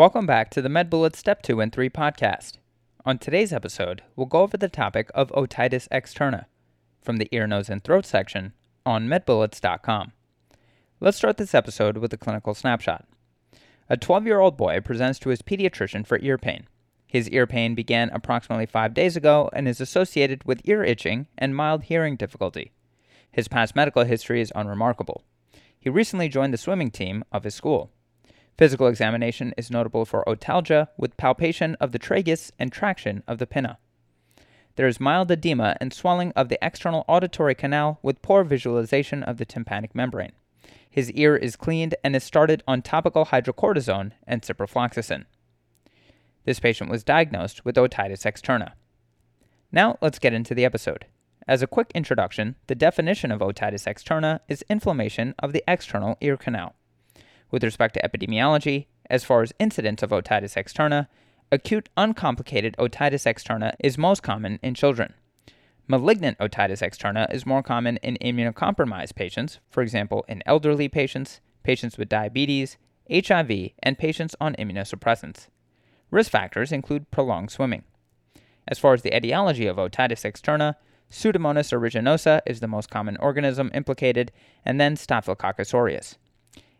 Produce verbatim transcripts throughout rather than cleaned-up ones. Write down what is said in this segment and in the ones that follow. Welcome back to the MedBullets Step two and three podcast. On today's episode, we'll go over the topic of otitis externa from the ear, nose, and throat section on med bullets dot com. Let's start this episode with a clinical snapshot. A twelve-year-old boy presents to his pediatrician for ear pain. His ear pain began approximately five days ago and is associated with ear itching and mild hearing difficulty. His past medical history is unremarkable. He recently joined the swimming team of his school. Physical examination is notable for otalgia with palpation of the tragus and traction of the pinna. There is mild edema and swelling of the external auditory canal with poor visualization of the tympanic membrane. His ear is cleaned and is started on topical hydrocortisone and ciprofloxacin. This patient was diagnosed with otitis externa. Now let's get into the episode. As a quick introduction, the definition of otitis externa is inflammation of the external ear canal. With respect to epidemiology, as far as incidence of otitis externa, acute uncomplicated otitis externa is most common in children. Malignant otitis externa is more common in immunocompromised patients, for example in elderly patients, patients with diabetes, H I V, and patients on immunosuppressants. Risk factors include prolonged swimming. As far as the etiology of otitis externa, Pseudomonas aeruginosa is the most common organism implicated, and then Staphylococcus aureus.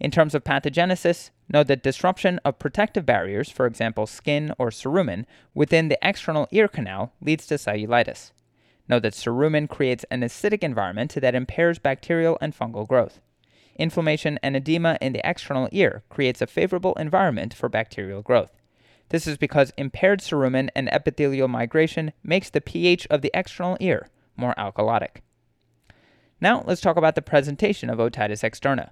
In terms of pathogenesis, note that disruption of protective barriers, for example skin or cerumen, within the external ear canal leads to cellulitis. Note that cerumen creates an acidic environment that impairs bacterial and fungal growth. Inflammation and edema in the external ear creates a favorable environment for bacterial growth. This is because impaired cerumen and epithelial migration makes the pH of the external ear more alkalotic. Now let's talk about the presentation of otitis externa.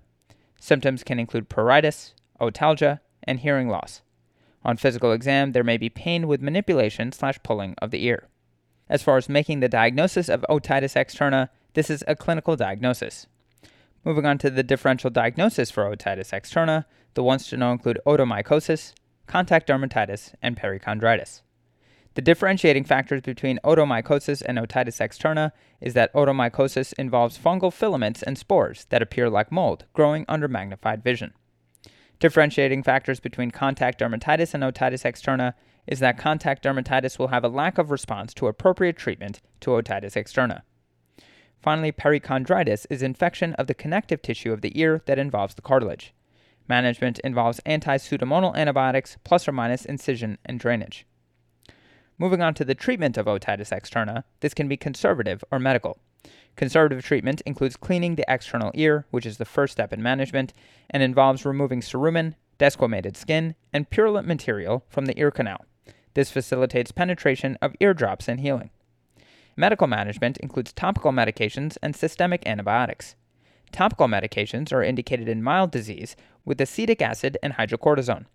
Symptoms can include pruritus, otalgia, and hearing loss. On physical exam, there may be pain with manipulation slash pulling of the ear. As far as making the diagnosis of otitis externa, this is a clinical diagnosis. Moving on to the differential diagnosis for otitis externa, the ones to know include otomycosis, contact dermatitis, and perichondritis. The differentiating factors between otomycosis and otitis externa is that otomycosis involves fungal filaments and spores that appear like mold growing under magnified vision. Differentiating factors between contact dermatitis and otitis externa is that contact dermatitis will have a lack of response to appropriate treatment to otitis externa. Finally, perichondritis is infection of the connective tissue of the ear that involves the cartilage. Management involves anti-pseudomonal antibiotics plus or minus incision and drainage. Moving on to the treatment of otitis externa, this can be conservative or medical. Conservative treatment includes cleaning the external ear, which is the first step in management, and involves removing cerumen, desquamated skin, and purulent material from the ear canal. This facilitates penetration of eardrops and healing. Medical management includes topical medications and systemic antibiotics. Topical medications are indicated in mild disease with acetic acid and hydrocortisone.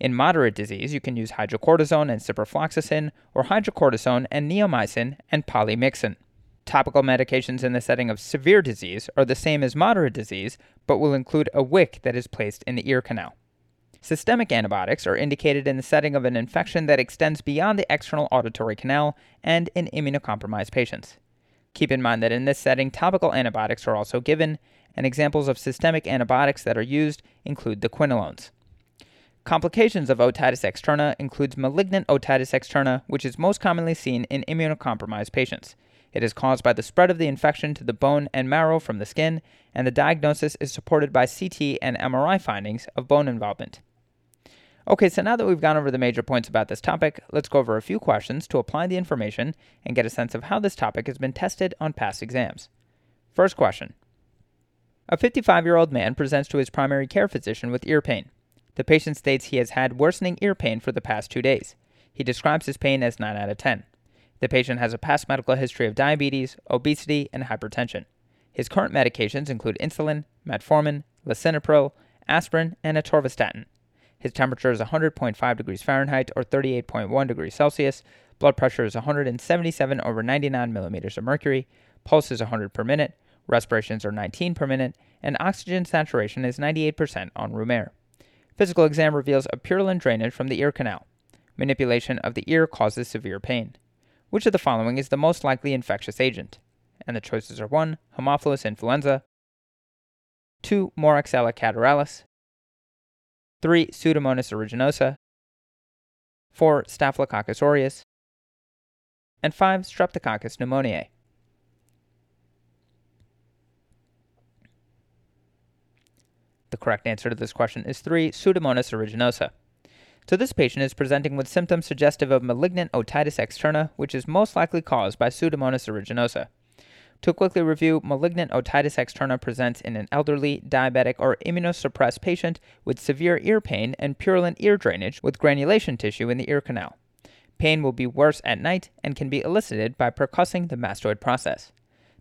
In moderate disease, you can use hydrocortisone and ciprofloxacin, or hydrocortisone and neomycin and polymyxin. Topical medications in the setting of severe disease are the same as moderate disease, but will include a wick that is placed in the ear canal. Systemic antibiotics are indicated in the setting of an infection that extends beyond the external auditory canal and in immunocompromised patients. Keep in mind that in this setting, topical antibiotics are also given, and examples of systemic antibiotics that are used include the quinolones. Complications of otitis externa includes malignant otitis externa, which is most commonly seen in immunocompromised patients. It is caused by the spread of the infection to the bone and marrow from the skin, and the diagnosis is supported by C T and M R I findings of bone involvement. Okay, so now that we've gone over the major points about this topic, let's go over a few questions to apply the information and get a sense of how this topic has been tested on past exams. First question. A fifty-five-year-old man presents to his primary care physician with ear pain. The patient states he has had worsening ear pain for the past two days. He describes his pain as nine out of ten. The patient has a past medical history of diabetes, obesity, and hypertension. His current medications include insulin, metformin, lisinopril, aspirin, and atorvastatin. His temperature is one hundred point five degrees Fahrenheit or thirty-eight point one degrees Celsius. Blood pressure is one hundred seventy-seven over ninety-nine millimeters of mercury. Pulse is one hundred per minute. Respirations are nineteen per minute. And oxygen saturation is ninety-eight percent on room air. Physical exam reveals a purulent drainage from the ear canal. Manipulation of the ear causes severe pain. Which of the following is the most likely infectious agent? And the choices are one. Haemophilus influenza, two. Moraxella catarrhalis, three. Pseudomonas aeruginosa, four Staphylococcus aureus, and five Streptococcus pneumoniae. The correct answer to this question is three Pseudomonas aeruginosa. So this patient is presenting with symptoms suggestive of malignant otitis externa, which is most likely caused by Pseudomonas aeruginosa. To quickly review, malignant otitis externa presents in an elderly, diabetic, or immunosuppressed patient with severe ear pain and purulent ear drainage with granulation tissue in the ear canal. Pain will be worse at night and can be elicited by percussing the mastoid process.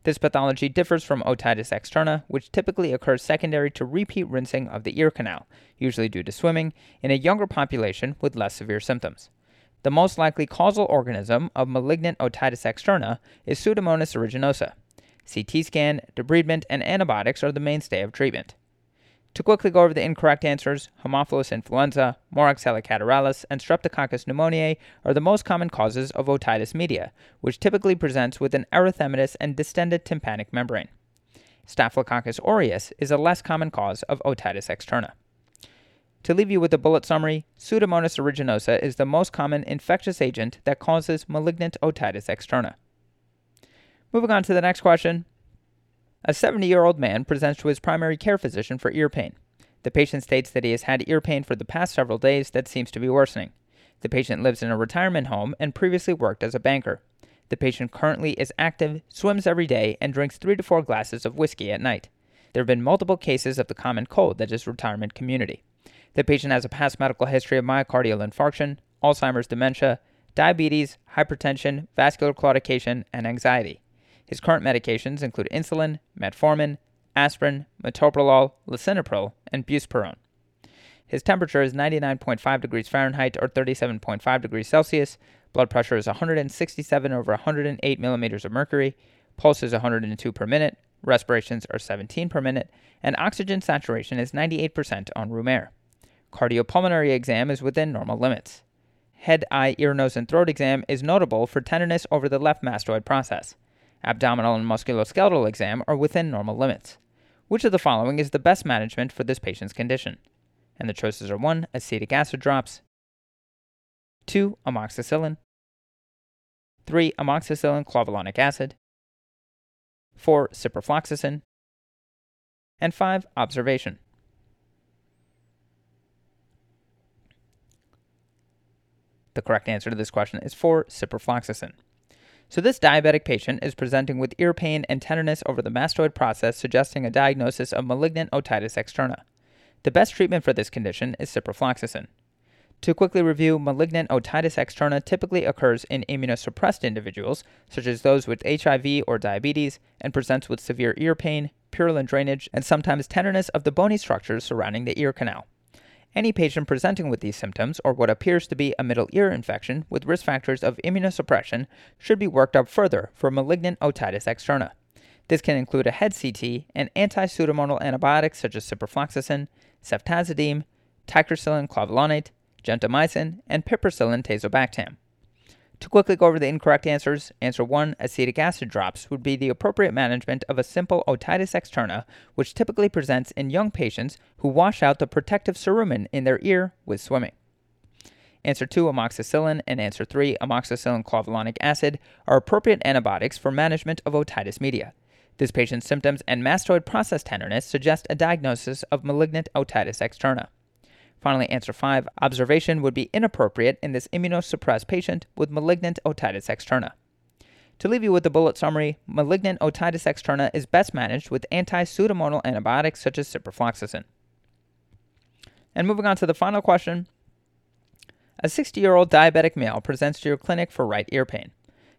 This pathology differs from otitis externa, which typically occurs secondary to repeat rinsing of the ear canal, usually due to swimming, in a younger population with less severe symptoms. The most likely causal organism of malignant otitis externa is Pseudomonas aeruginosa. C T scan, debridement, and antibiotics are the mainstay of treatment. To quickly go over the incorrect answers, Haemophilus influenza, Moraxella catarrhalis, and Streptococcus pneumoniae are the most common causes of otitis media, which typically presents with an erythematous and distended tympanic membrane. Staphylococcus aureus is a less common cause of otitis externa. To leave you with a bullet summary, Pseudomonas aeruginosa is the most common infectious agent that causes malignant otitis externa. Moving on to the next question. A seventy-year-old man presents to his primary care physician for ear pain. The patient states that he has had ear pain for the past several days that seems to be worsening. The patient lives in a retirement home and previously worked as a banker. The patient currently is active, swims every day, and drinks three to four glasses of whiskey at night. There have been multiple cases of the common cold that is retirement community. The patient has a past medical history of myocardial infarction, Alzheimer's dementia, diabetes, hypertension, vascular claudication, and anxiety. His current medications include insulin, metformin, aspirin, metoprolol, lisinopril, and buspirone. His temperature is ninety-nine point five degrees Fahrenheit or thirty-seven point five degrees Celsius. Blood pressure is one hundred sixty-seven over one hundred eight millimeters of mercury. Pulse is one hundred two per minute. Respirations are seventeen per minute. And oxygen saturation is ninety-eight percent on room air. Cardiopulmonary exam is within normal limits. Head, eye, ear, nose, and throat exam is notable for tenderness over the left mastoid process. Abdominal and musculoskeletal exam are within normal limits. Which of the following is the best management for this patient's condition? And the choices are one Acetic acid drops, two Amoxicillin, three Amoxicillin-clavulanate acid, four Ciprofloxacin, and five Observation. The correct answer to this question is four Ciprofloxacin. So this diabetic patient is presenting with ear pain and tenderness over the mastoid process, suggesting a diagnosis of malignant otitis externa. The best treatment for this condition is ciprofloxacin. To quickly review, malignant otitis externa typically occurs in immunosuppressed individuals, such as those with H I V or diabetes, and presents with severe ear pain, purulent drainage, and sometimes tenderness of the bony structures surrounding the ear canal. Any patient presenting with these symptoms or what appears to be a middle ear infection with risk factors of immunosuppression should be worked up further for malignant otitis externa. This can include a head C T and anti-pseudomonal antibiotics such as ciprofloxacin, ceftazidime, ticarcillin-clavulanate, gentamicin, and piperacillin-tazobactam. To quickly go over the incorrect answers, answer one, acetic acid drops would be the appropriate management of a simple otitis externa, which typically presents in young patients who wash out the protective cerumen in their ear with swimming. Answer two, amoxicillin, and answer three, amoxicillin-clavulanate acid are appropriate antibiotics for management of otitis media. This patient's symptoms and mastoid process tenderness suggest a diagnosis of malignant otitis externa. Finally, answer five, observation would be inappropriate in this immunosuppressed patient with malignant otitis externa. To leave you with the bullet summary, malignant otitis externa is best managed with anti-pseudomonal antibiotics such as ciprofloxacin. And moving on to the final question, a sixty-year-old diabetic male presents to your clinic for right ear pain.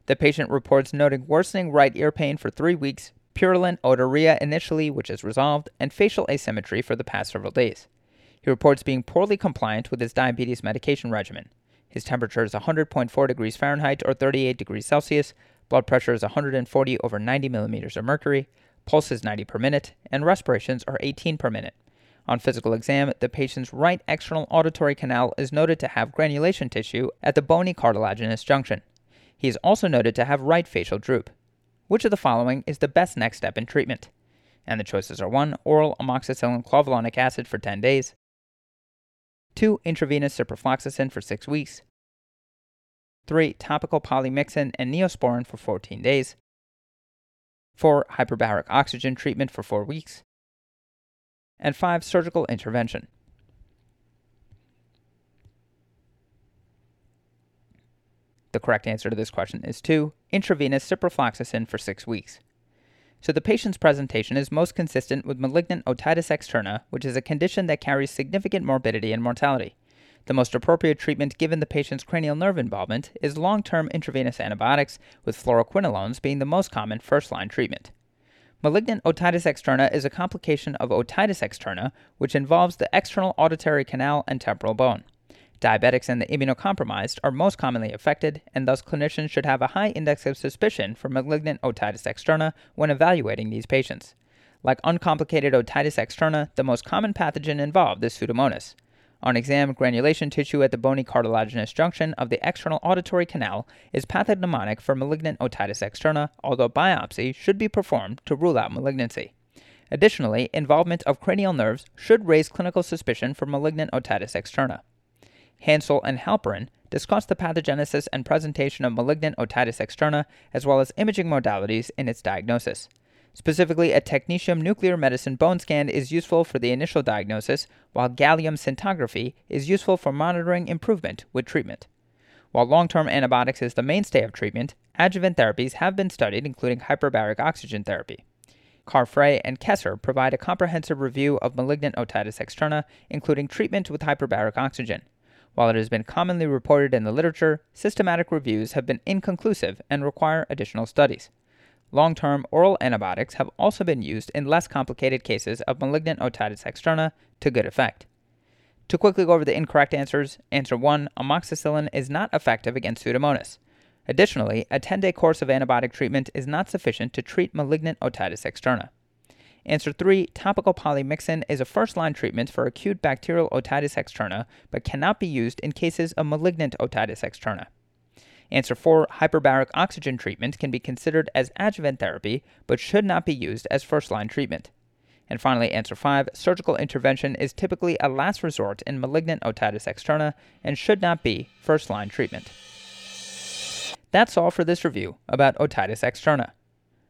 The patient reports noting worsening right ear pain for three weeks, purulent otorrhea initially, which is resolved, and facial asymmetry for the past several days. He reports being poorly compliant with his diabetes medication regimen. His temperature is one hundred point four degrees Fahrenheit or thirty-eight degrees Celsius. Blood pressure is one hundred forty over ninety millimeters of mercury. Pulse is ninety per minute, and respirations are eighteen per minute. On physical exam, the patient's right external auditory canal is noted to have granulation tissue at the bony cartilaginous junction. He is also noted to have right facial droop. Which of the following is the best next step in treatment? And the choices are one Oral amoxicillin-clavulanate acid for ten days, two Intravenous ciprofloxacin for six weeks, three. Topical polymyxin and neosporin for fourteen days. four. Hyperbaric oxygen treatment for four weeks. And five. Surgical intervention. The correct answer to this question is two. Intravenous ciprofloxacin for six weeks. So the patient's presentation is most consistent with malignant otitis externa, which is a condition that carries significant morbidity and mortality. The most appropriate treatment given the patient's cranial nerve involvement is long-term intravenous antibiotics, with fluoroquinolones being the most common first-line treatment. Malignant otitis externa is a complication of otitis externa, which involves the external auditory canal and temporal bone. Diabetics and the immunocompromised are most commonly affected, and thus clinicians should have a high index of suspicion for malignant otitis externa when evaluating these patients. Like uncomplicated otitis externa, the most common pathogen involved is Pseudomonas. On exam, granulation tissue at the bony cartilaginous junction of the external auditory canal is pathognomonic for malignant otitis externa, although biopsy should be performed to rule out malignancy. Additionally, involvement of cranial nerves should raise clinical suspicion for malignant otitis externa. Hansel and Halperin discussed the pathogenesis and presentation of malignant otitis externa, as well as imaging modalities in its diagnosis. Specifically, a technetium nuclear medicine bone scan is useful for the initial diagnosis, while gallium scintigraphy is useful for monitoring improvement with treatment. While long-term antibiotics is the mainstay of treatment, adjuvant therapies have been studied, including hyperbaric oxygen therapy. Carfrey and Kesser provide a comprehensive review of malignant otitis externa, including treatment with hyperbaric oxygen. While it has been commonly reported in the literature, systematic reviews have been inconclusive and require additional studies. Long-term oral antibiotics have also been used in less complicated cases of malignant otitis externa to good effect. To quickly go over the incorrect answers, answer one, amoxicillin is not effective against Pseudomonas. Additionally, a ten-day course of antibiotic treatment is not sufficient to treat malignant otitis externa. Answer three, topical polymyxin is a first-line treatment for acute bacterial otitis externa, but cannot be used in cases of malignant otitis externa. Answer four, hyperbaric oxygen treatment can be considered as adjuvant therapy, but should not be used as first-line treatment. And finally, answer five, surgical intervention is typically a last resort in malignant otitis externa and should not be first-line treatment. That's all for this review about otitis externa.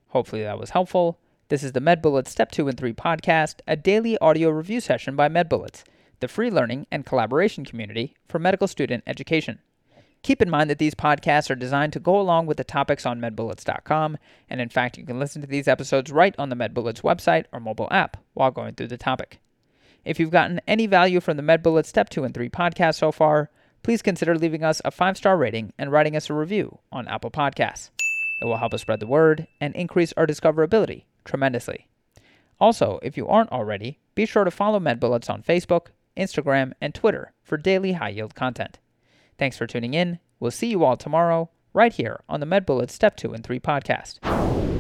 Hopefully that was helpful. This is the MedBullets Step two and three podcast, a daily audio review session by MedBullets, the free learning and collaboration community for medical student education. Keep in mind that these podcasts are designed to go along with the topics on MedBullets dot com, and in fact, you can listen to these episodes right on the MedBullets website or mobile app while going through the topic. If you've gotten any value from the MedBullets Step two and three podcast so far, please consider leaving us a five-star rating and writing us a review on Apple Podcasts. It will help us spread the word and increase our discoverability tremendously. Also, if you aren't already, be sure to follow MedBullets on Facebook, Instagram, and Twitter for daily high-yield content. Thanks for tuning in. We'll see you all tomorrow, right here on the MedBullets Step two and three podcast.